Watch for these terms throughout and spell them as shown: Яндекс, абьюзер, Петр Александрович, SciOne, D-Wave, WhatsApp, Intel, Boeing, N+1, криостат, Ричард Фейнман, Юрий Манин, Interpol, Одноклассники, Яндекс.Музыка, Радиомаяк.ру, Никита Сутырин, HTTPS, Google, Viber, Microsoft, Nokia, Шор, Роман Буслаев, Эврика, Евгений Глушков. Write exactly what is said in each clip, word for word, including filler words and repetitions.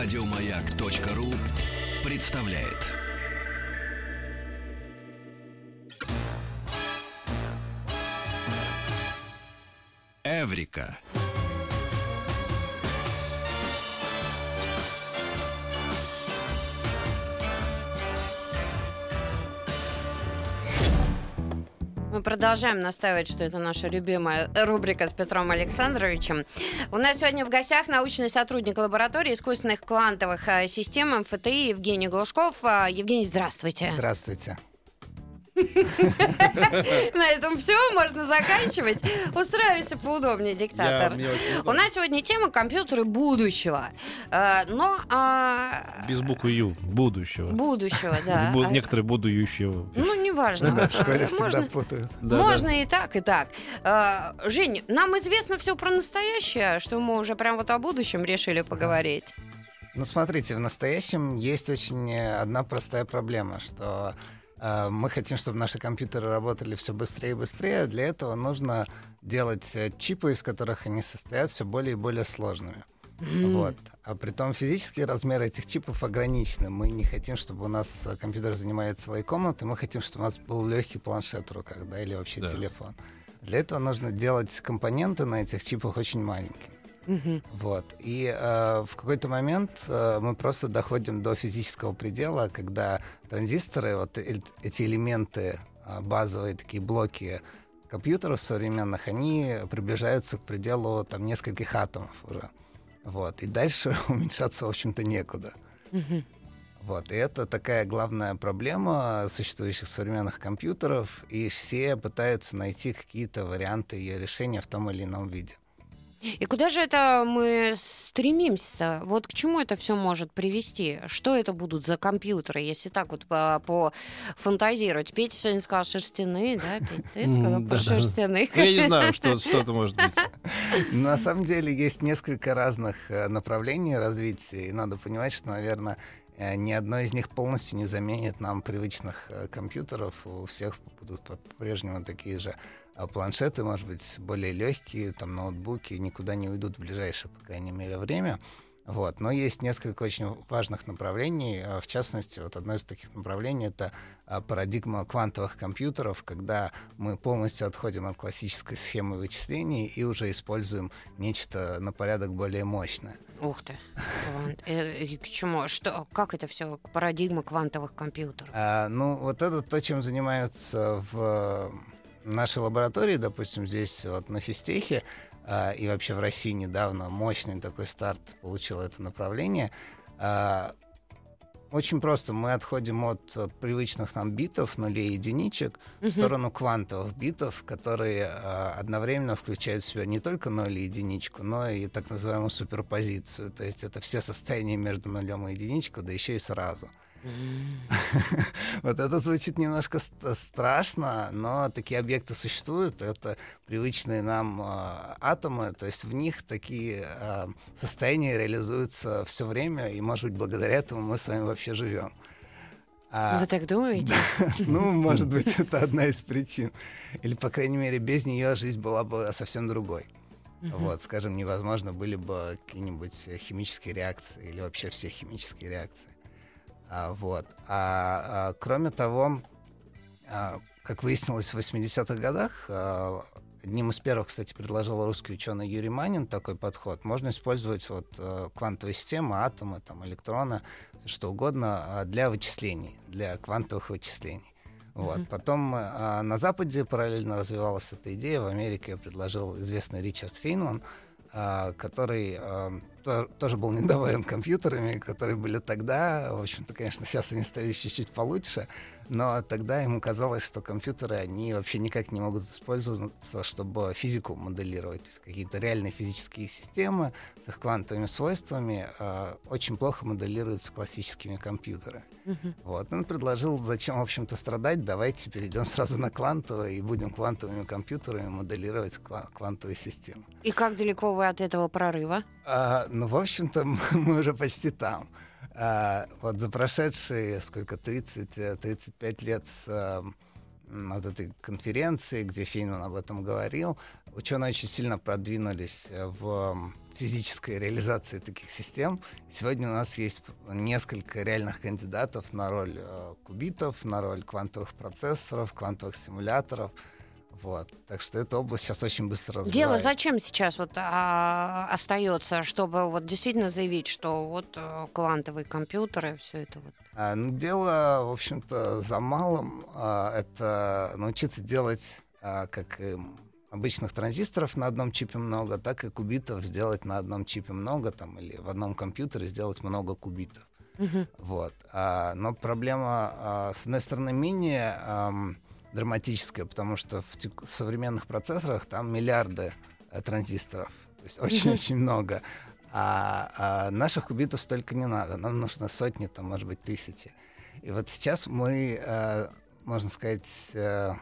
Радиомаяк.ру представляет. Эврика. Мы продолжаем настаивать, что это наша любимая рубрика с Петром Александровичем. У нас сегодня в гостях научный сотрудник лаборатории искусственных квантовых систем МФТИ Евгений Глушков. Евгений, здравствуйте. Здравствуйте. На этом все, можно заканчивать. Устраивайся поудобнее, диктатор. У нас сегодня тема компьютеры будущего. Но без буквы Ю. Будущего. Будущего, да. Некоторые будущего. Ну, неважно. Можно и так, и так. Жень, нам известно все про настоящее, что мы уже прям вот о будущем решили поговорить. Ну, смотрите, в настоящем есть очень одна простая проблема, что мы хотим, чтобы наши компьютеры работали все быстрее и быстрее. Для этого нужно делать чипы, из которых они состоят, все более и более сложными. Mm. Вот. А притом физические размеры этих чипов ограничены. Мы не хотим, чтобы у нас компьютер занимали целые комнаты. Мы хотим, чтобы у нас был легкий планшет в руках, да, или вообще yeah. телефон. Для этого нужно делать компоненты на этих чипах очень маленькие. Mm-hmm. Вот. И э, в какой-то момент э, мы просто доходим до физического предела, когда транзисторы, вот э- эти элементы, э, базовые такие блоки компьютеров современных, они приближаются к пределу там нескольких атомов уже. Вот. И дальше уменьшаться, в общем-то, некуда. Mm-hmm. Вот. И это такая главная проблема существующих современных компьютеров, и все пытаются найти какие-то варианты ее решения в том или ином виде. И куда же это мы стремимся-то? Вот к чему это все может привести? Что это будут за компьютеры, если так вот пофантазировать? Петя сегодня сказал шерстяные, да, Петя? Ты сказал про шерстяные. Я не знаю, что это может быть. На самом деле есть несколько разных направлений развития, и надо понимать, что, наверное, ни одно из них полностью не заменит нам привычных компьютеров. У всех будут по-прежнему такие же планшеты, может быть, более легкие, там ноутбуки, никуда не уйдут в ближайшее, по крайней мере, время. Вот. Но есть несколько очень важных направлений. В частности, вот одно из таких направлений — это парадигма квантовых компьютеров, когда мы полностью отходим от классической схемы вычислений и уже используем нечто на порядок более мощное. Ух ты! И к чему? Что, как это все? Парадигма квантовых компьютеров? А, ну, вот это то, чем занимаются в нашей лаборатории, допустим, здесь вот на физтехе, э, и вообще в России недавно мощный такой старт получил это направление. Э, очень просто. Мы отходим от привычных нам битов, нулей и единичек, угу. в сторону квантовых битов, которые э, одновременно включают в себя не только ноль и единичку, но и так называемую суперпозицию. То есть это все состояния между нулем и единичкой, да еще и сразу. Вот это звучит немножко ст- страшно, но такие объекты существуют. Это привычные нам э, атомы, то есть в них такие э, состояния реализуются все время, и, может быть, благодаря этому мы с вами вообще живем. А, Вы так думаете? Ну, может быть, это одна из причин. Или, по крайней мере, без нее жизнь была бы совсем другой. Uh-huh. Вот, скажем, невозможно были бы какие-нибудь химические реакции или вообще все химические реакции. А, вот. а, а, кроме того, а, как выяснилось в восьмидесятых годах, а, одним из первых, кстати, предложил русский ученый Юрий Манин такой подход. Можно использовать вот, а, квантовые системы, атомы, там, электроны, что угодно, а, для вычислений, для квантовых вычислений. Вот. Mm-hmm. Потом а, на Западе параллельно развивалась эта идея. В Америке предложил известный Ричард Фейнман, Uh, который uh, то, тоже был недоволен компьютерами, которые были тогда. В общем-то, конечно, сейчас они стали чуть-чуть получше, но тогда ему казалось, что компьютеры, они вообще никак не могут использоваться, чтобы физику моделировать. То есть какие-то реальные физические системы с их квантовыми свойствами uh, очень плохо моделируются классическими компьютерами. Uh-huh. Вот. Он предложил, зачем, в общем-то, страдать, давайте перейдем сразу на квантовые и будем квантовыми компьютерами моделировать ква- квантовые системы. И как далеко вы от этого прорыва? А, ну, в общем-то, мы уже почти там. А, вот за прошедшие, сколько, тридцать-тридцать пять лет с а, вот этой конференции, где Фейнман об этом говорил, Ученые очень сильно продвинулись в физической реализации таких систем. Сегодня у нас есть несколько реальных кандидатов на роль кубитов, на роль квантовых процессоров, квантовых симуляторов. Вот. Так что эта область сейчас очень быстро развивается. Дело зачем сейчас вот, а, остается, чтобы вот действительно заявить, что вот квантовые компьютеры, все это вот? А, ну, дело, в общем-то, за малым. А, это научиться делать, а, как и обычных транзисторов на одном чипе много, так и кубитов сделать на одном чипе много, там, или в одном компьютере сделать много кубитов. Uh-huh. Вот. А, но проблема, а, с одной стороны, менее... А, драматическая, потому что в тек- современных процессорах там миллиарды э, транзисторов, то есть очень-очень много, а, а наших кубитов столько не надо, нам нужно сотни, там, может быть, тысячи. И вот сейчас мы, э, можно сказать, э,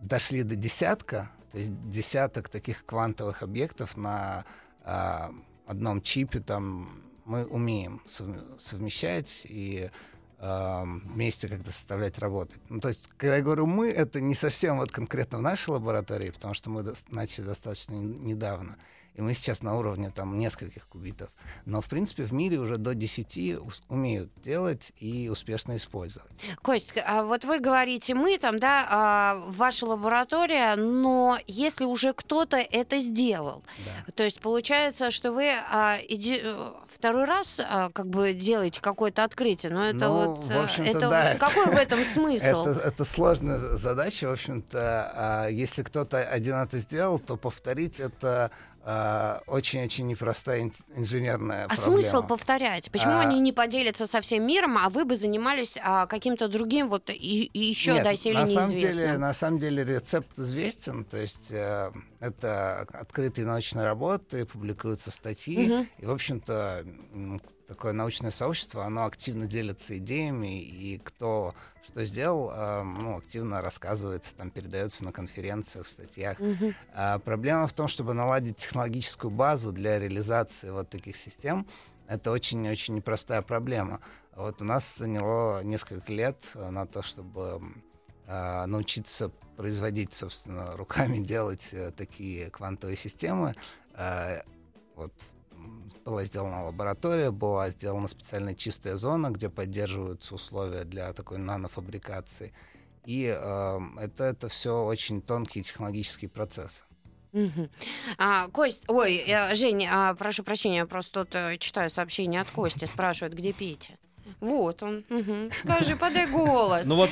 дошли до десятка, то есть десяток таких квантовых объектов на э, одном чипе, там, мы умеем сов- совмещать и вместе как-то составлять, работать. Ну, то есть, когда я говорю «мы», это не совсем вот конкретно в нашей лаборатории, потому что мы до- начали достаточно недавно. И мы сейчас на уровне там нескольких кубитов. Но, в принципе, в мире уже до десяти умеют делать и успешно использовать. Кость, вот вы говорите «мы», там, да, ваша лаборатория, но если уже кто-то это сделал, да. То есть получается, что вы второй раз как бы делаете какое-то открытие, но это ну, вот... В общем-то, это, да. Какой в этом смысл? Это, это сложная задача, в общем-то. Если кто-то один это сделал, то повторить это... очень-очень непростая инженерная а проблема. А смысл повторять? Почему а... они не поделятся со всем миром, а вы бы занимались а, каким-то другим, вот и, и еще доселе неизвестным? На самом деле, на самом деле рецепт известен, то есть э, это открытые научные работы, публикуются статьи, угу. И, в общем-то, такое научное сообщество, оно активно делится идеями, и кто что сделал, э, ну, активно рассказывается, там, передается на конференциях, в статьях. Mm-hmm. Э, проблема в том, чтобы наладить технологическую базу для реализации вот таких систем. Это очень-очень непростая проблема. Вот у нас заняло несколько лет на то, чтобы э, научиться производить, собственно, руками, делать э, такие квантовые системы. Э, вот. Была сделана лаборатория, была сделана специальная чистая зона, где поддерживаются условия для такой нанофабрикации. И э, это, это все очень тонкие технологические процессы. Угу. А, Кость, ой, Жень, а, прошу прощения, я просто тут читаю сообщение от Кости, спрашивают, где Петя. Вот он. Угу. Скажи, подай голос. Ну вот,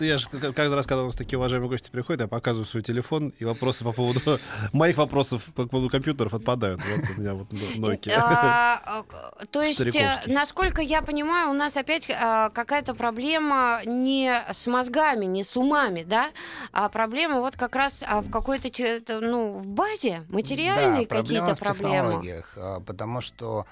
я же каждый раз, когда у нас такие уважаемые гости приходят, я показываю свой телефон, и вопросы по поводу моих вопросов по поводу компьютеров отпадают. Вот у меня вот Nokia. То есть, насколько я понимаю, у нас опять какая-то проблема не с мозгами, не с умами, да, а проблема вот как раз в какой-то, ну, в базе, материальной какие-то проблемы. Потому что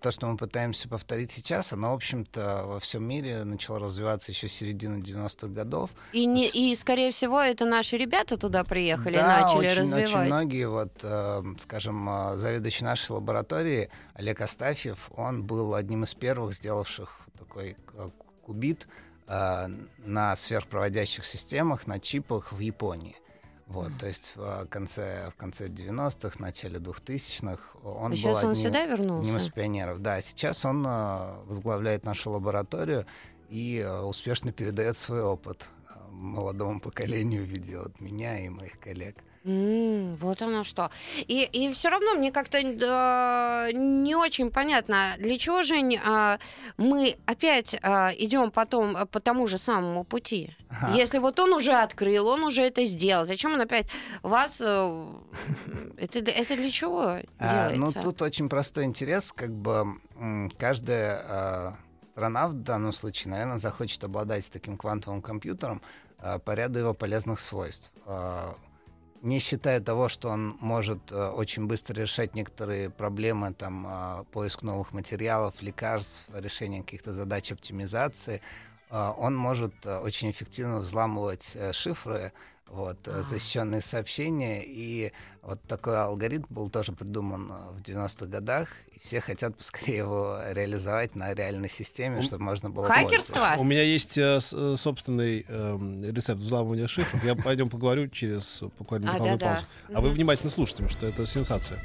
то, что мы пытаемся повторить сейчас, оно, в общем-то, во всем мире начало развиваться еще с середины девяностых годов. И, не, и скорее всего, это наши ребята туда приехали, да, и начали очень, развивать. Да, очень многие, вот, скажем, заведующий нашей лаборатории Олег Астафьев, он был одним из первых, сделавших такой кубит на сверхпроводящих системах, на чипах в Японии. Вот, то есть в конце, в конце девяностых, начале двухтысячных он а был он одним, одним из пионеров. Да, сейчас он возглавляет нашу лабораторию и успешно передает свой опыт молодому поколению в виде вот меня и моих коллег. Mm, вот оно что. И, и все равно мне как-то э, не очень понятно, для чего же э, мы опять э, идем потом по тому же самому пути. Ага. Если вот он уже открыл, он уже это сделал, зачем он опять вас... Э, это, это для чего а, делается? Ну, тут очень простой интерес. Как бы каждая э, страна в данном случае, наверное, захочет обладать таким квантовым компьютером э, по ряду его полезных свойств. Не считая того, что он может э, очень быстро решать некоторые проблемы, там, э, поиск новых материалов, лекарств, решение каких-то задач оптимизации, э, он может э, очень эффективно взламывать э, шифры, вот, а. защищенные сообщения. И вот такой алгоритм был тоже придуман в девяностых годах. И все хотят поскорее его реализовать на реальной системе, чтобы можно было... Хакерство? У меня есть э, собственный э, рецепт взламывания шифров. Я пойдем поговорю через буквально рекламную паузу. А вы внимательно слушайте, потому что это сенсация.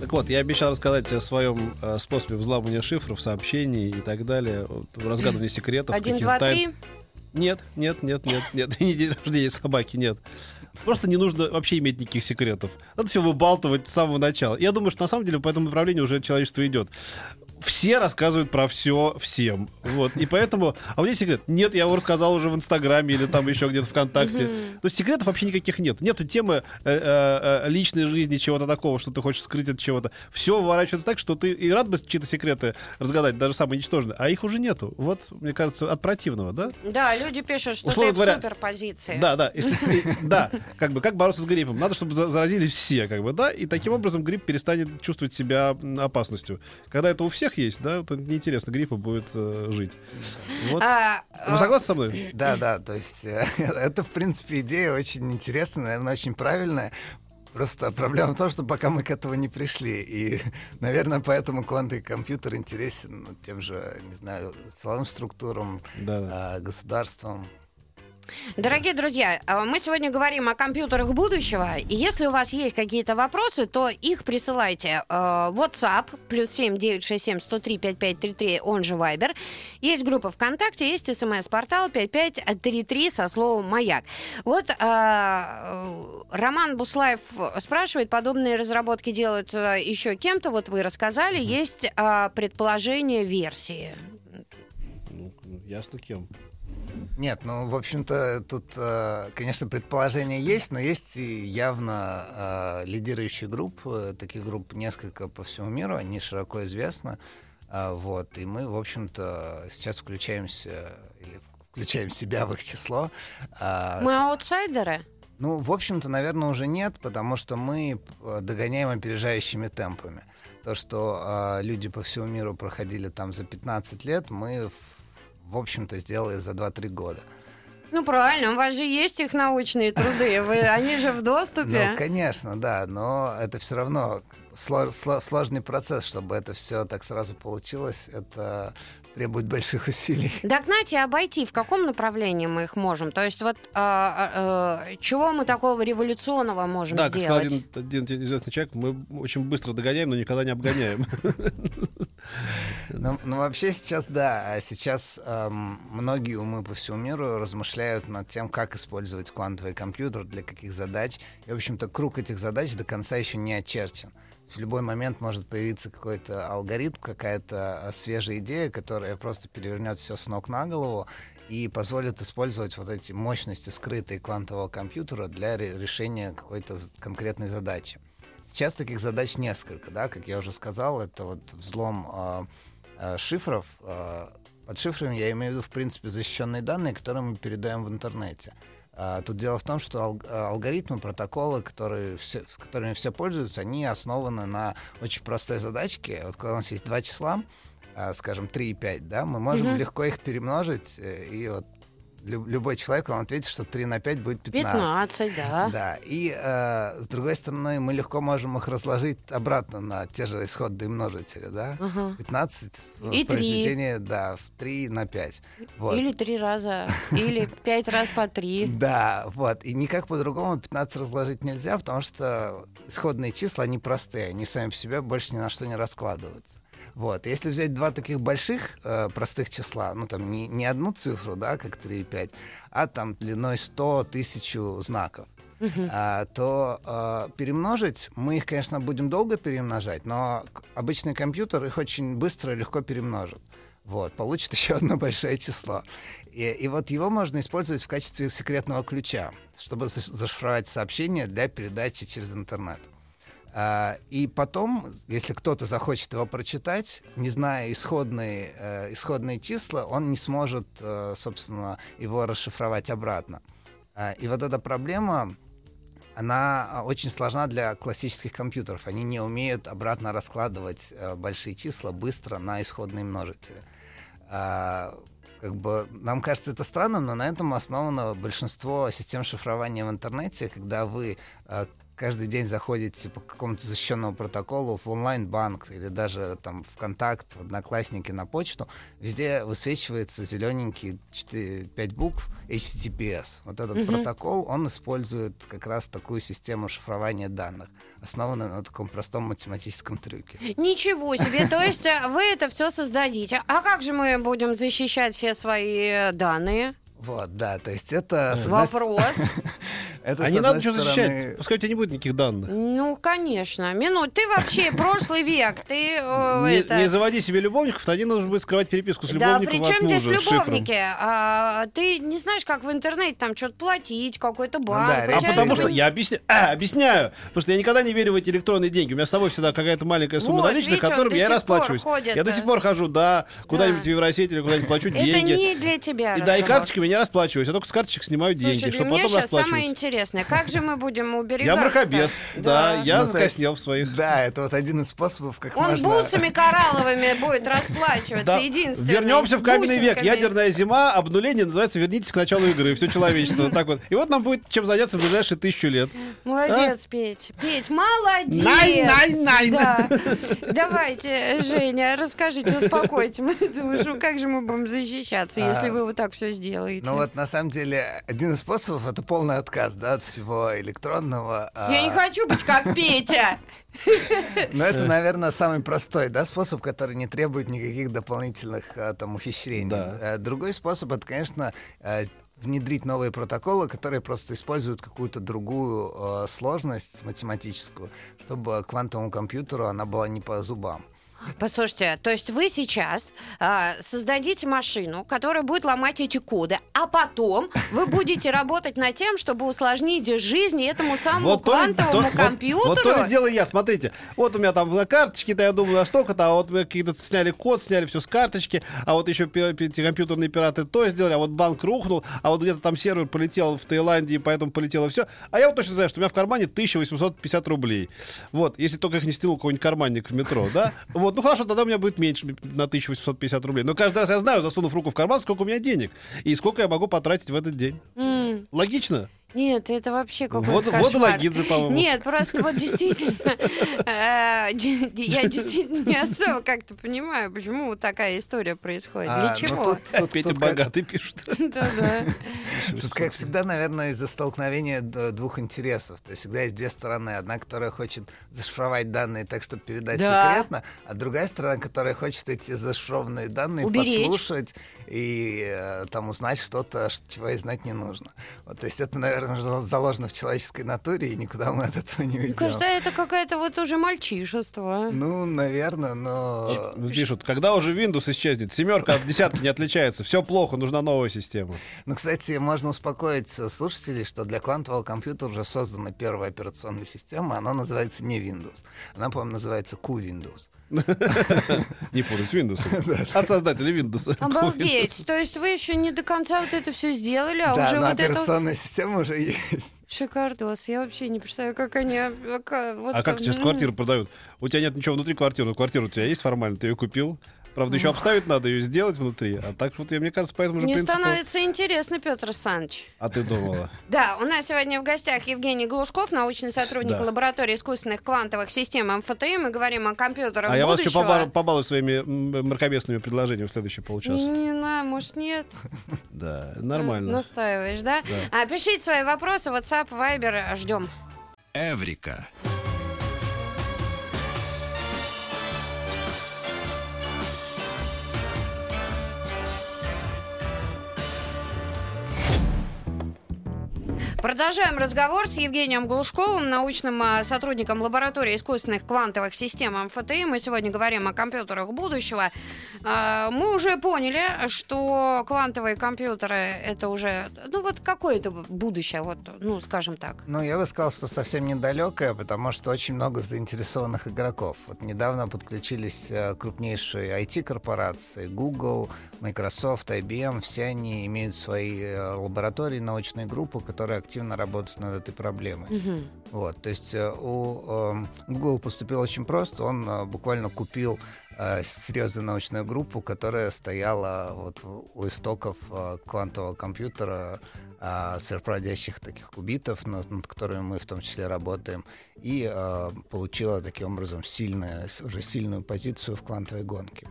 Так вот, я обещал рассказать о своем э, способе взламывания шифров, сообщений и так далее, вот, разгадывания секретов. Один, два, три? Нет, нет, нет, нет, нет. Не день рождения собаки, нет. Просто не нужно вообще иметь никаких секретов. Надо все выбалтывать с самого начала. Я думаю, что на самом деле по этому направлению уже человечество идет. Все рассказывают про все всем. Вот. И поэтому... А у меня секрет. Нет, я его рассказал уже в Инстаграме или там еще где-то ВКонтакте. Mm-hmm. Ну, секретов вообще никаких нет. Нету темы э, э, личной жизни, чего-то такого, что ты хочешь скрыть от чего-то. Все выворачивается так, что ты и рад бы чьи-то секреты разгадать, даже самые ничтожные. А их уже нету. Вот, мне кажется, от противного, да? Да, люди пишут, что условно ты говоря, в суперпозиции. Да, да. Да, как бы, как бороться с гриппом? Надо, чтобы заразились все, как бы, да? И таким образом грипп перестанет чувствовать себя опасностью. Когда это у всех есть, да, вот неинтересно, гриппа будет э, жить. Вот. А, Вы согласны со мной? Да, да, то есть э, это, в принципе, идея очень интересная, наверное, очень правильная. Просто проблема в том, что пока мы к этому не пришли. И, наверное, поэтому квантовый компьютер интересен ну, тем же, не знаю, силовым структурам, да, э, государствам. Дорогие друзья, мы сегодня говорим о компьютерах будущего. И если у вас есть какие-то вопросы, то их присылайте э, WhatsApp плюс семь девятьсот шестьдесят семь сто три пятьдесят пять тридцать три, он же Viber. Есть группа ВКонтакте, есть СМС-портал пятьдесят пять тридцать три со словом «Маяк». Вот э, Роман Буслаев спрашивает, подобные разработки делают еще кем-то. Вот вы рассказали, есть э, предположение версии. Ну, ясно кем. Нет, ну, в общем-то, тут, конечно, предположения есть, но есть и явно лидирующие группы. Таких групп несколько по всему миру, они широко известны. Вот, и мы, в общем-то, сейчас включаемся, или включаем себя в их число. Мы аутсайдеры? Ну, в общем-то, наверное, уже нет, потому что мы догоняем опережающими темпами. То, что люди по всему миру проходили там за пятнадцать лет, мы... в общем-то, сделали за два-три года. Ну, правильно, у вас же есть их научные труды, вы, они же в доступе. Ну, конечно, да, но это все равно слож, слож, сложный процесс, чтобы это все так сразу получилось, это требует больших усилий. Догнать и обойти, в каком направлении мы их можем? То есть вот а, а, чего мы такого революционного можем да, сделать? Да, как один, один известный человек, мы очень быстро догоняем, но никогда не обгоняем. Ну, ну, вообще сейчас, да, сейчас эм, многие умы по всему миру размышляют над тем, как использовать квантовый компьютер, для каких задач. И, в общем-то, круг этих задач до конца еще не очерчен. То есть в любой момент может появиться какой-то алгоритм, какая-то свежая идея, которая просто перевернет все с ног на голову и позволит использовать вот эти мощности, скрытые квантового компьютера для решения какой-то конкретной задачи. Сейчас таких задач несколько, да, как я уже сказал, это вот взлом э, шифров. Э, под шифрами я имею в виду, в принципе, защищенные данные, которые мы передаем в интернете. Э, тут дело в том, что ал- алгоритмы, протоколы, которые все, которыми все пользуются, они основаны на очень простой задачке. Вот когда у нас есть два числа, э, скажем, три и пять, да, мы можем [S2] Mm-hmm. [S1] Легко их перемножить, э, и вот любой человек вам ответит, что три на пять будет пятнадцать. пятнадцать, да. Да. И, э, с другой стороны, мы легко можем их разложить обратно на те же исходные множители, да? Угу. пятнадцать и произведение, да, в три на пять. Вот. Или три раза, или пять раз по три. Да, вот. И никак по-другому пятнадцать разложить нельзя, потому что исходные числа, они простые, они сами по себе больше ни на что не раскладываются. Вот. Если взять два таких больших э, простых числа, ну там не, не одну цифру, да, как три и пять, а там длиной сто тысячу знаков, uh-huh. а, то э, перемножить, мы их, конечно, будем долго перемножать, но обычный компьютер их очень быстро и легко перемножит. Вот, получит еще одно большое число. И, и вот его можно использовать в качестве секретного ключа, чтобы зашифровать сообщение для передачи через интернет. Uh, и потом, если кто-то захочет его прочитать, не зная исходные, uh, исходные числа, он не сможет, uh, собственно, его расшифровать обратно. Uh, и вот эта проблема, она очень сложна для классических компьютеров. Они не умеют обратно раскладывать большие числа быстро на исходные множители. Как бы, нам кажется это странным, но на этом основано большинство систем шифрования в интернете, когда вы э, каждый день заходите по какому-то защищенному протоколу в онлайн-банк или даже там, в «Контакт», в «Одноклассники», на почту, везде высвечивается зелененький четыре, пять букв эйч ти ти пи эс. Вот этот [S2] Mm-hmm. [S1] Протокол, он использует как раз такую систему шифрования данных, основанная на таком простом математическом трюке. Ничего себе! То есть вы это все создадите. А как же мы будем защищать все свои данные? Вот, да, то есть это... Вопрос. Это, а не надо ничего стороны... защищать, пускай у тебя не будет никаких данных. Ну, конечно. Минут, ты вообще прошлый век. Ты, э, не, это... не заводи себе любовников, тогда не нужно будет скрывать переписку с любовником. Да, при чем здесь любовники? А, ты не знаешь, как в интернете там что-то платить, какой-то банк. Ну, да, а потому что я объясня... а, объясняю. Потому что я никогда не верю в эти электронные деньги. У меня с собой всегда какая-то маленькая сумма вот, наличных, которыми я расплачиваюсь. Ходит. Я до сих пор хожу, да, куда-нибудь да. в Евросеть или куда-нибудь плачу деньги. Это не для тебя. И, да, и карточками я расплачиваюсь, а только с карточек снимаю деньги. Слушай, чтобы потом расплачиваться. Интересно, как же мы будем уберегаться? Я мракобес, да, да я ну, закоснел в своих. Да, это вот один из способов, как он можно... Он бусами коралловыми будет расплачиваться, единственный. Вернемся в каменный век. Ядерная зима, обнуление называется «Вернитесь к началу игры», все человечество. Так вот. И вот нам будет чем заняться в ближайшие тысячу лет. Молодец, Петь. Петь, молодец. Най-най-най. Давайте, Женя, расскажите, успокойте. Как же мы будем защищаться, если вы вот так все сделаете? Ну вот, на самом деле, один из способов — это полный отказ. Да, от всего электронного. Я а... не хочу быть как Петя. Но это, наверное, самый простой, да, способ, который не требует никаких дополнительных там ухищрений. Да. Другой способ — это, конечно, внедрить новые протоколы, которые просто используют какую-то другую сложность математическую, чтобы квантовому компьютеру она была не по зубам. Послушайте, то есть вы сейчас э, создадите машину, которая будет ломать эти коды, а потом вы будете работать над тем, чтобы усложнить жизнь этому самому вот квантовому то, компьютеру. Вот, вот то ли дело я, смотрите. Вот у меня там на карточке-то, я думал, а столько-то, а вот какие-то сняли код, сняли все с карточки, а вот еще эти компьютерные пираты то сделали, а вот банк рухнул, а вот где-то там сервер полетел в Таиланде, и поэтому полетело все. А я вот точно знаю, что у меня в кармане тысяча восемьсот пятьдесят рублей. Вот, если только их не стянул какой-нибудь карманник в метро, да? Вот. Ну хорошо, тогда у меня будет меньше на тысячу восемьсот пятьдесят рублей. Но каждый раз я знаю, засунув руку в карман, сколько у меня денег и сколько я могу потратить в этот день. Mm. Логично? Нет, это вообще какой-то вот, кошмар. Вот Лагидзе, по-моему. Нет, просто вот действительно, я действительно не особо как-то понимаю, почему такая история происходит. Для чего? Петя богатый пишет. Тут, как всегда, наверное, из-за столкновения двух интересов. То есть всегда есть две стороны. Одна, которая хочет зашифровать данные так, чтобы передать секретно, а другая сторона, которая хочет эти зашифрованные данные подслушать и там узнать что-то, чего и знать не нужно. То есть это, наверное, заложено в человеческой натуре, и никуда мы от этого не уйдем. Кажется, это какое-то вот уже мальчишество. Ну, наверное, но... Пишут, когда уже Windows исчезнет, семерка от десятки не отличается, все плохо, нужна новая система. Ну, кстати, можно успокоить слушателей, что для квантового компьютера уже создана первая операционная система, она называется не Windows. Она, по-моему, называется QWindows. Не путать с Windows. От создателя Windows. Обалдеть. То есть вы еще не до конца вот это все сделали, а уже вот это... Да, операционная система уже есть. Шикардос. Я вообще не представляю, как они... А как сейчас квартиру продают? У тебя нет ничего внутри квартиры, но квартира у тебя есть формально, ты ее купил. Правда, еще обставить надо, ее сделать внутри. А так вот, мне кажется, поэтому же принципу... Мне становится интересно, Петр Александрович. А ты думала? Да, у нас сегодня в гостях Евгений Глушков, научный сотрудник да. лаборатории искусственных квантовых систем эм эф тэ и. Мы говорим о компьютерах будущего. А я вас еще побал- побалую своими мракобесными предложениями в следующие полчаса. Не знаю, может, нет. Да, нормально. Настаиваешь, да? Пишите свои вопросы, WhatsApp, Viber, ждем. Эврика. Продолжаем разговор с Евгением Глушковым, научным сотрудником лаборатории искусственных квантовых систем эм эф тэ и. Мы сегодня говорим о компьютерах будущего. Мы уже поняли, что квантовые компьютеры — это уже, ну вот какое-то будущее, вот, ну скажем так. Ну я бы сказал, что совсем недалекое, потому что очень много заинтересованных игроков. Вот недавно подключились крупнейшие ай ти-корпорации, Google, Microsoft, ай би эм. Все они имеют свои лаборатории, научные группы, которые активно работают над этой проблемой. Mm-hmm. Вот, то есть у э, Google поступил очень просто. Он э, буквально купил э, серьезную научную группу, которая стояла вот, у истоков э, квантового компьютера, э, сверхпроводящих таких кубитов, над, над которыми мы в том числе работаем, и э, получила таким образом сильную, уже сильную позицию в квантовой гонке.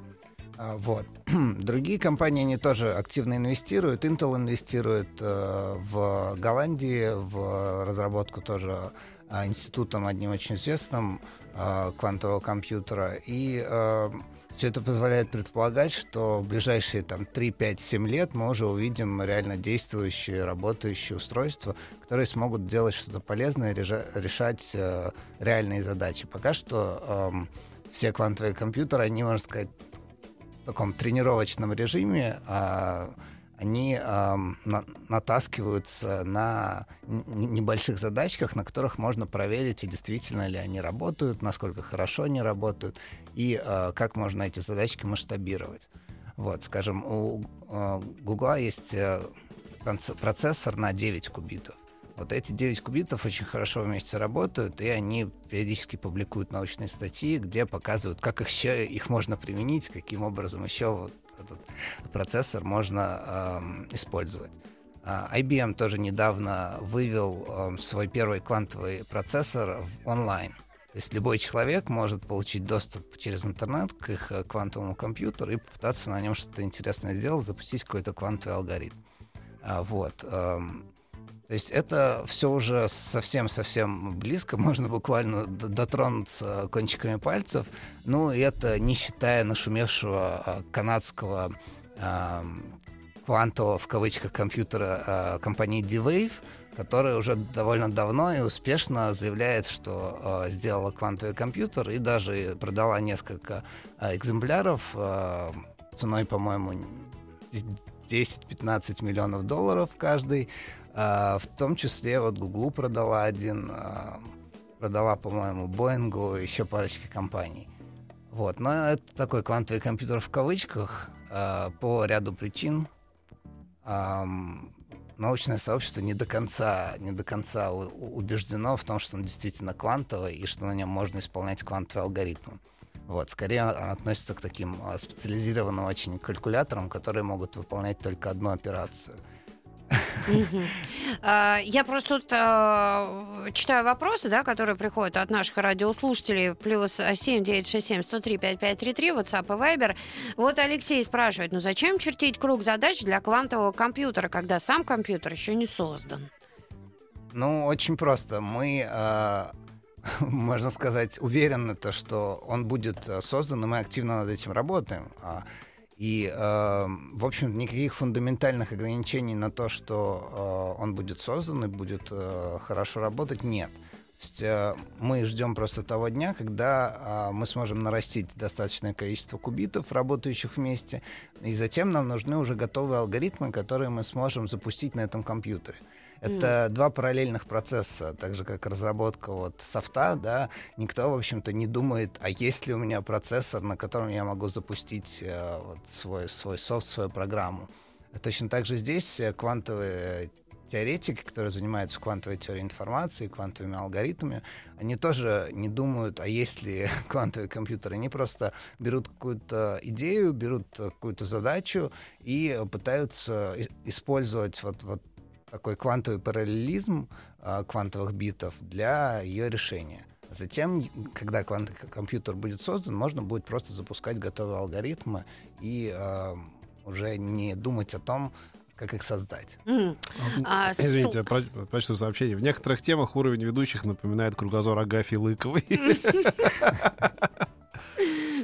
Вот. Другие компании, они тоже активно инвестируют. Intel инвестирует э, в Голландии в разработку тоже э, институтом одним очень известным э, квантового компьютера. И э, все это позволяет предполагать, что в ближайшие там, три-пять-семь лет мы уже увидим реально действующие, работающие устройства, которые смогут делать что-то полезное, реша- решать э, реальные задачи. Пока что э, все квантовые компьютеры, они, можно сказать, в таком тренировочном режиме а, они а, на, натаскиваются на н- небольших задачках, на которых можно проверить, и действительно ли они работают, насколько хорошо они работают, и а, как можно эти задачки масштабировать. Вот, скажем, у а, Гугла есть процессор на девять кубитов. Вот эти девять кубитов очень хорошо вместе работают, и они периодически публикуют научные статьи, где показывают, как еще их можно применить, каким образом еще вот этот процессор можно эм, использовать. ай би эм тоже недавно вывел эм, свой первый квантовый процессор в онлайн. То есть любой человек может получить доступ через интернет к их квантовому компьютеру и попытаться на нем что-то интересное сделать, запустить какой-то квантовый алгоритм. А, вот. Эм, То есть это все уже совсем-совсем близко, можно буквально дотронуться кончиками пальцев. Ну, и это не считая нашумевшего канадского э, квантового, в кавычках, компьютера э, компании D-Wave, которая уже довольно давно и успешно заявляет, что э, сделала квантовый компьютер и даже продала несколько э, экземпляров э, ценой, по-моему, десять-пятнадцать миллионов долларов каждый. В том числе вот Google продала один, продала, по-моему, Boeing и еще парочка компаний. Вот. Но это такой квантовый компьютер в кавычках по ряду причин. Научное сообщество не до конца, не до конца убеждено в том, что он действительно квантовый и что на нем можно исполнять квантовые алгоритмы. Вот. Скорее он относится к таким специализированным очень калькуляторам, которые могут выполнять только одну операцию. Я просто тут читаю вопросы, да, которые приходят от наших радиослушателей. Плюс семь девятьсот шестьдесят семь сто три пятьдесят пять тридцать три, WhatsApp и Viber. Вот Алексей спрашивает, ну зачем чертить круг задач для квантового компьютера, когда сам компьютер еще не создан? Ну, очень просто. Мы, э, можно сказать, уверены, то, что он будет создан, и мы активно над этим работаем. И, э, в общем, никаких фундаментальных ограничений на то, что э, он будет создан и будет э, хорошо работать, нет. То есть, э, мы ждем просто того дня, когда э, мы сможем нарастить достаточное количество кубитов, работающих вместе, и затем нам нужны уже готовые алгоритмы, которые мы сможем запустить на этом компьютере. Это mm. два параллельных процесса, так же как разработка вот софта, да, никто, в общем-то, не думает, а есть ли у меня процессор, на котором я могу запустить э, вот свой, свой софт, свою программу. Точно так же здесь квантовые теоретики, которые занимаются квантовой теорией информации, квантовыми алгоритмами, они тоже не думают, а есть ли квантовые компьютеры. Они просто берут какую-то идею, берут какую-то задачу и пытаются использовать вот, вот такой квантовый параллелизм э, квантовых битов для ее решения. Затем, когда квантовый компьютер будет создан, можно будет просто запускать готовые алгоритмы и э, уже не думать о том, как их создать. Mm. А, Извините, су... я прочту сообщение. В некоторых темах уровень ведущих напоминает кругозор Агафьи Лыковой.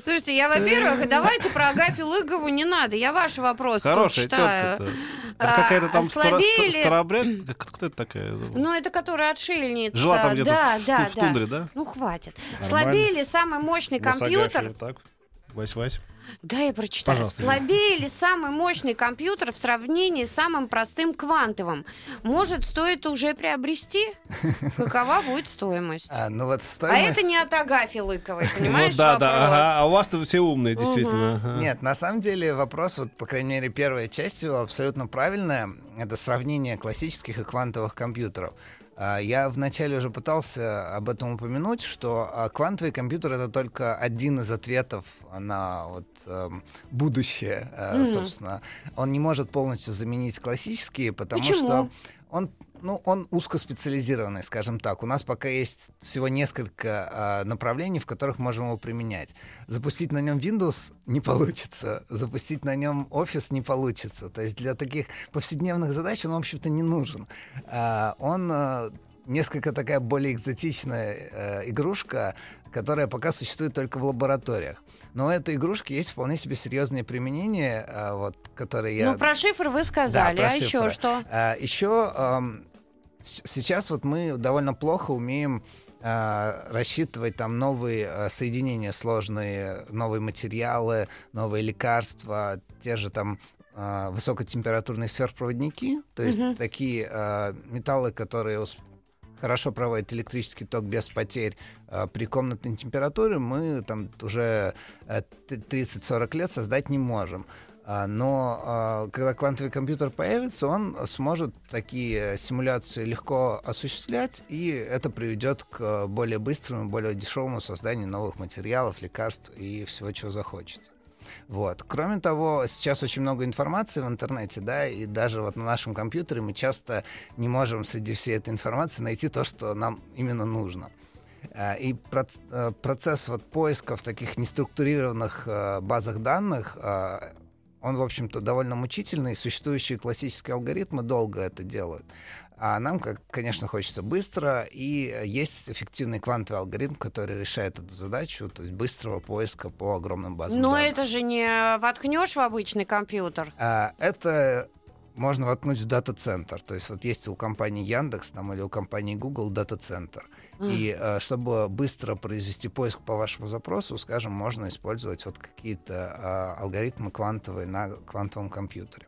Слушайте, я, во-первых, давайте про Агафью Лыгову не надо. Я ваши вопросы хорошая тут читаю. Хорошая тетка-то. Это какая-то там Ослабели... старобрядка. Кто это такая? Ну, это которая отшельница. Жила там где-то да, в, да, в тундре, да? да? Ну, хватит. Нормально. Слабели самый мощный компьютер. Вась-Вась. Да, я прочитаю. Пожалуйста. Слабее ли самый мощный компьютер в сравнении с самым простым квантовым? Может, стоит уже приобрести? Какова будет стоимость? А, ну вот стоимость... а это не от Агафьи Лыковой, понимаешь, вопрос? А у вас-то все умные, действительно. Нет, на самом деле вопрос, вот, по крайней мере, первая часть его абсолютно правильная. Это сравнение классических и квантовых компьютеров. Я вначале уже пытался об этом упомянуть, что квантовый компьютер — это только один из ответов на вот, э, будущее, э, mm-hmm. собственно. Он не может полностью заменить классические, потому Почему? что он, ну, он узкоспециализированный, скажем так. У нас пока есть всего несколько э, направлений, в которых можем его применять. Запустить на нем Windows не получится, запустить на нем Office не получится. То есть для таких повседневных задач он, в общем-то, не нужен. Э, он э, несколько такая более экзотичная э, игрушка, которая пока существует только в лабораториях. Но у этой игрушки есть вполне себе серьезные применения, э, вот, которые я... Ну, про шифр вы сказали, да, а шифры. еще что? Э, еще э, сейчас вот мы довольно плохо умеем э, рассчитывать там новые э, соединения сложные, новые материалы, новые лекарства, те же там э, высокотемпературные сверхпроводники, то есть mm-hmm. такие э, металлы, которые... Усп- хорошо проводит электрический ток без потерь а, при комнатной температуре, мы там уже тридцать-сорок лет создать не можем. А, но а, когда квантовый компьютер появится, он сможет такие симуляции легко осуществлять, и это приведет к более быстрому, более дешевому созданию новых материалов, лекарств и всего, чего захочется. Вот. Кроме того, сейчас очень много информации в интернете, да, и даже вот на нашем компьютере мы часто не можем среди всей этой информации найти то, что нам именно нужно. И процесс вот поиска в таких неструктурированных базах данных, он, в общем-то, довольно мучительный, существующие классические алгоритмы долго это делают. А нам, как, конечно, хочется быстро, и есть эффективный квантовый алгоритм, который решает эту задачу, то есть быстрого поиска по огромным базам Но данных. Это же не воткнешь в обычный компьютер. А, это можно воткнуть в дата-центр. То есть вот есть у компании Яндекс там, или у компании Google дата-центр. Mm. И а, чтобы быстро произвести поиск по вашему запросу, скажем, можно использовать вот какие-то а, алгоритмы квантовые на квантовом компьютере.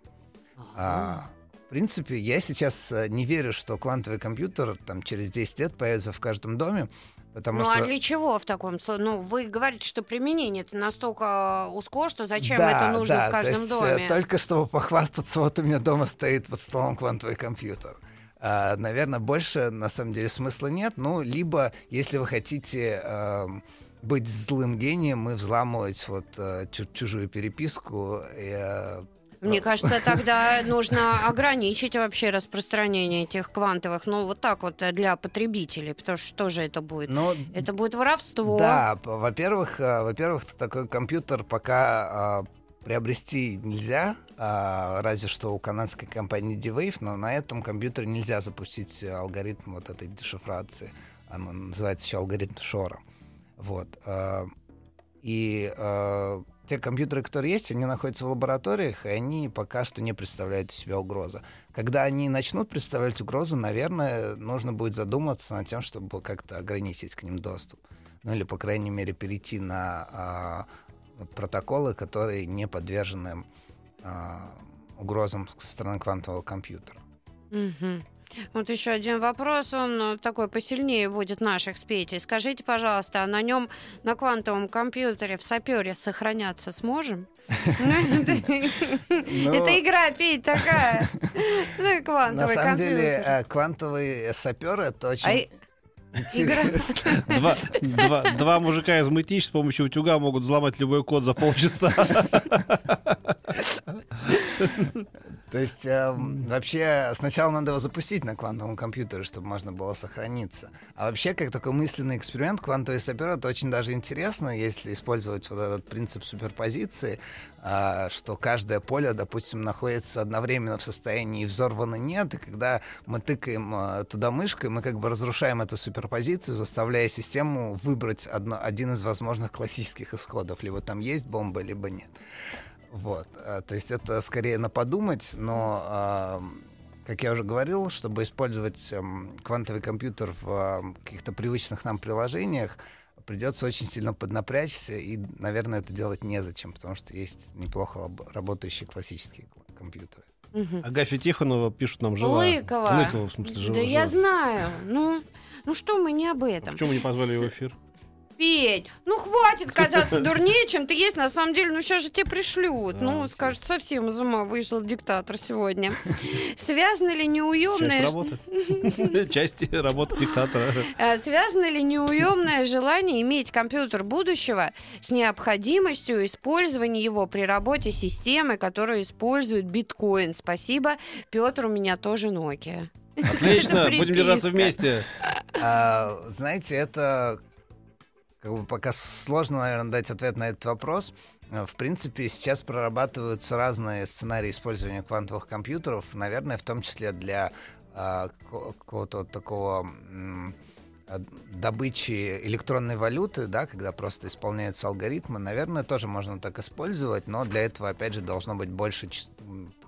Mm. А, В принципе, я сейчас не верю, что квантовый компьютер там, через десять лет появится в каждом доме. Потому ну что... а для чего в таком случае? Ну, вы говорите, что применение-то настолько узко, что зачем да, это нужно да, в каждом то есть, доме? Только чтобы похвастаться, вот у меня дома стоит под столом квантовый компьютер. А, наверное, больше на самом деле смысла нет. Ну, либо, если вы хотите... Э- быть злым гением и взламывать вот, чужую переписку. И, Мне ну... кажется, тогда нужно ограничить вообще распространение этих квантовых, ну, вот так вот для потребителей, потому что что же это будет? Ну, это будет воровство. Да, во-первых, во-первых, такой компьютер пока а, приобрести нельзя, а, разве что у канадской компании D-Wave, но на этом компьютере нельзя запустить алгоритм вот этой дешифрации. Она называется еще алгоритм Шора. Вот. И э, те компьютеры, которые есть, они находятся в лабораториях, и они пока что не представляют из себя угрозу. Когда они начнут представлять угрозу, наверное, нужно будет задуматься над тем, чтобы как-то ограничить к ним доступ. Ну или, по крайней мере, перейти на э, вот, протоколы, которые не подвержены э, угрозам со стороны квантового компьютера. Mm-hmm. Вот еще один вопрос, он такой посильнее будет наших с Петей. Скажите, пожалуйста, а на нем, на квантовом компьютере в сапере сохраняться сможем? Это игра, Петь, такая. Ну и квантовый компьютер. На самом деле, квантовый сапер — это очень... Два, два, два мужика из мытищ с помощью утюга могут взломать любой код за полчаса. То есть э, вообще сначала надо его запустить на квантовом компьютере, чтобы можно было сохраниться. А вообще, как такой мысленный эксперимент, квантовый сапер — это очень даже интересно, если использовать вот этот принцип суперпозиции, э, что каждое поле, допустим, находится одновременно в состоянии «взорвано нет», и когда мы тыкаем э, туда мышкой, мы как бы разрушаем эту суперпозицию, заставляя систему выбрать одно, один из возможных классических исходов. Либо там есть бомба, либо нет. Вот, то есть это скорее на подумать, но, как я уже говорил, чтобы использовать квантовый компьютер в каких-то привычных нам приложениях, придется очень сильно поднапрячься, и, наверное, это делать незачем, потому что есть неплохо работающие классические компьютеры. Угу. Агафья Тихонова пишет нам жива. Лыкова. Лыкова, в смысле, жива. Да жива. Я знаю. Ну, ну что мы не об этом? А почему мы не позвали его в эфир? Петь, ну хватит казаться дурнее, чем ты есть. На самом деле, ну сейчас же тебе пришлют. Да, ну, скажут, совсем из ума вышел диктатор сегодня. Связано ли неуемное... Часть работы. Часть работы диктатора. Связано ли неуемное желание иметь компьютер будущего с необходимостью использования его при работе системы, которая использует биткоин? Спасибо, Петр, у меня тоже Nokia. Отлично, будем держаться вместе. Знаете, это... Пока сложно, наверное, дать ответ на этот вопрос. В принципе, сейчас прорабатываются разные сценарии использования квантовых компьютеров, наверное, в том числе для э, какого-то такого э, добычи электронной валюты, да, когда просто исполняются алгоритмы. Наверное, тоже можно так использовать, но для этого, опять же, должно быть больше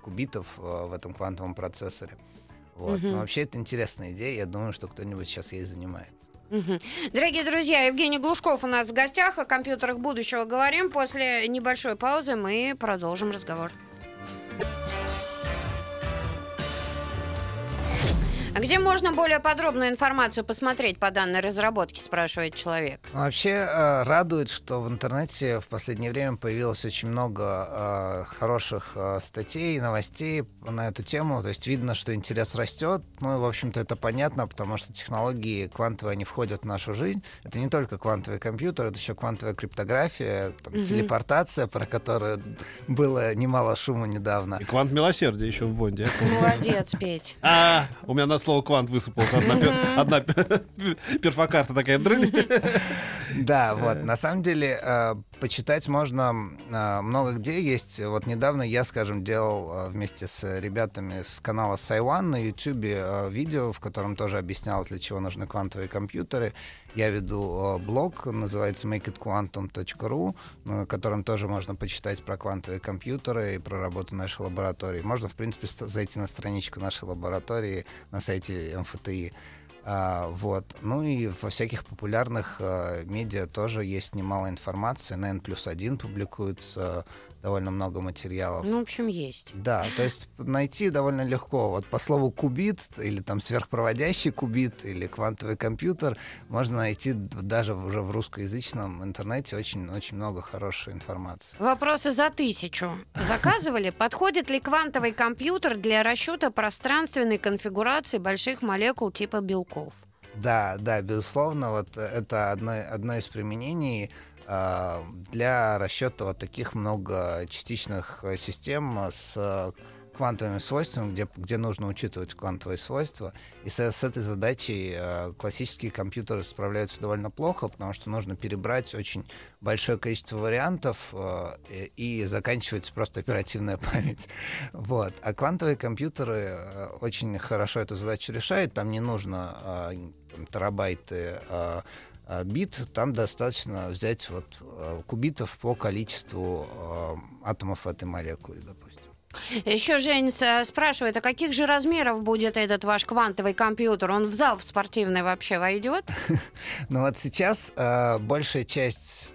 кубитов в этом квантовом процессоре. Вот. Mm-hmm. Но вообще это интересная идея, я думаю, что кто-нибудь сейчас ей занимается. Дорогие друзья, Евгений Глушков у нас в гостях. О компьютерах будущего говорим. После небольшой паузы мы продолжим разговор. Где можно более подробную информацию посмотреть по данной разработке, спрашивает человек. Вообще радует, что в интернете в последнее время появилось очень много хороших статей, новостей на эту тему. То есть видно, что интерес растет. Ну и, в общем-то, это понятно, потому что технологии квантовые, они входят в нашу жизнь. Это не только квантовый компьютер, это еще квантовая криптография, там, угу. телепортация, про которую было немало шума недавно. И квант милосердия еще в Бонде. Молодец, Петь. А, у меня на слово «квант» высыпалось. Одна, mm-hmm. одна перфокарта такая. Да, вот. На самом деле, э, почитать можно э, много где есть. Вот недавно я, скажем, делал э, вместе с ребятами с канала SciOne на YouTube э, видео, в котором тоже объяснялось, для чего нужны квантовые компьютеры. Я веду э, блог, называется мейк ит квантум точка ру, на котором тоже можно почитать про квантовые компьютеры и про работу нашей лаборатории. Можно, в принципе, ст- зайти на страничку нашей лаборатории на сайте эм эф тэ и. А, вот. Ну и во всяких популярных а, медиа тоже есть немало информации. На эн плюс один публикуется довольно много материалов. Ну, в общем, есть. Да, то есть найти довольно легко. Вот по слову «кубит» или там «сверхпроводящий кубит» или «квантовый компьютер» можно найти даже уже в русскоязычном интернете очень-очень много хорошей информации. Вопросы за тысячу. Заказывали? Подходит ли квантовый компьютер для расчета пространственной конфигурации больших молекул типа белков? Да, да, безусловно. Вот это одно, одно из применений для расчета вот таких многочастичных систем с квантовыми свойствами, где, где нужно учитывать квантовые свойства. И с, с этой задачей классические компьютеры справляются довольно плохо, потому что нужно перебрать очень большое количество вариантов, и, и заканчивается просто оперативная память. Вот. А квантовые компьютеры очень хорошо эту задачу решают. Там не нужно там, терабайты бит, там достаточно взять вот кубитов по количеству атомов этой молекулы, допустим. Еще Женя спрашивает, а каких же размеров будет этот ваш квантовый компьютер? Он в зал в спортивный вообще войдет? Ну вот сейчас большая часть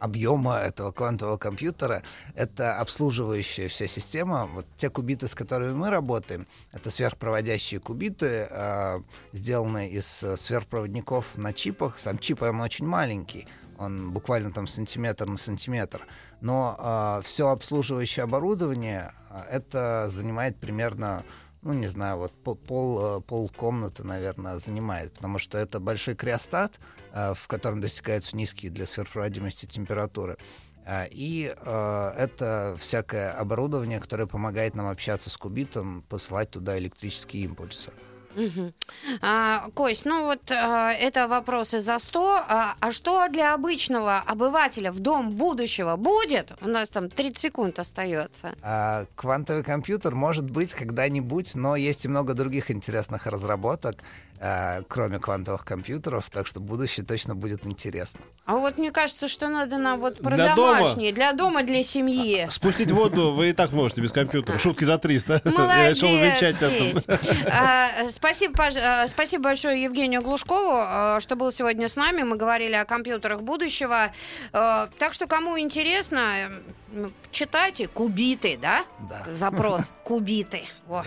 объема этого квантового компьютера — это обслуживающая вся система. Вот те кубиты, с которыми мы работаем, это сверхпроводящие кубиты, э, сделанные из сверхпроводников на чипах. Сам чип, он очень маленький, он буквально там сантиметр на сантиметр. Но э, все обслуживающее оборудование, это занимает примерно... ну, не знаю, вот пол, пол комнаты, наверное, занимает, потому что это большой криостат, в котором достигаются низкие для сверхпроводимости температуры, и это всякое оборудование, которое помогает нам общаться с кубитом, посылать туда электрические импульсы. Угу. А, Кость, ну вот а, это вопросы за сто. А, а что для обычного обывателя в дом будущего будет? У нас там тридцать секунд остается. А, квантовый компьютер может быть когда-нибудь, но есть и много других интересных разработок. кроме квантовых компьютеров, так что будущее точно будет интересно. А вот мне кажется, что надо нам вот про для домашние, дома. Для дома, для семьи. Спустить воду вы и так можете без компьютера. Шутки за триста. Я решил увенчать это. Спасибо большое Евгению Глушкову, что был сегодня с нами. Мы говорили о компьютерах будущего. Так что, кому интересно, читайте «Кубиты», да? Да. Запрос «Кубиты». Вот.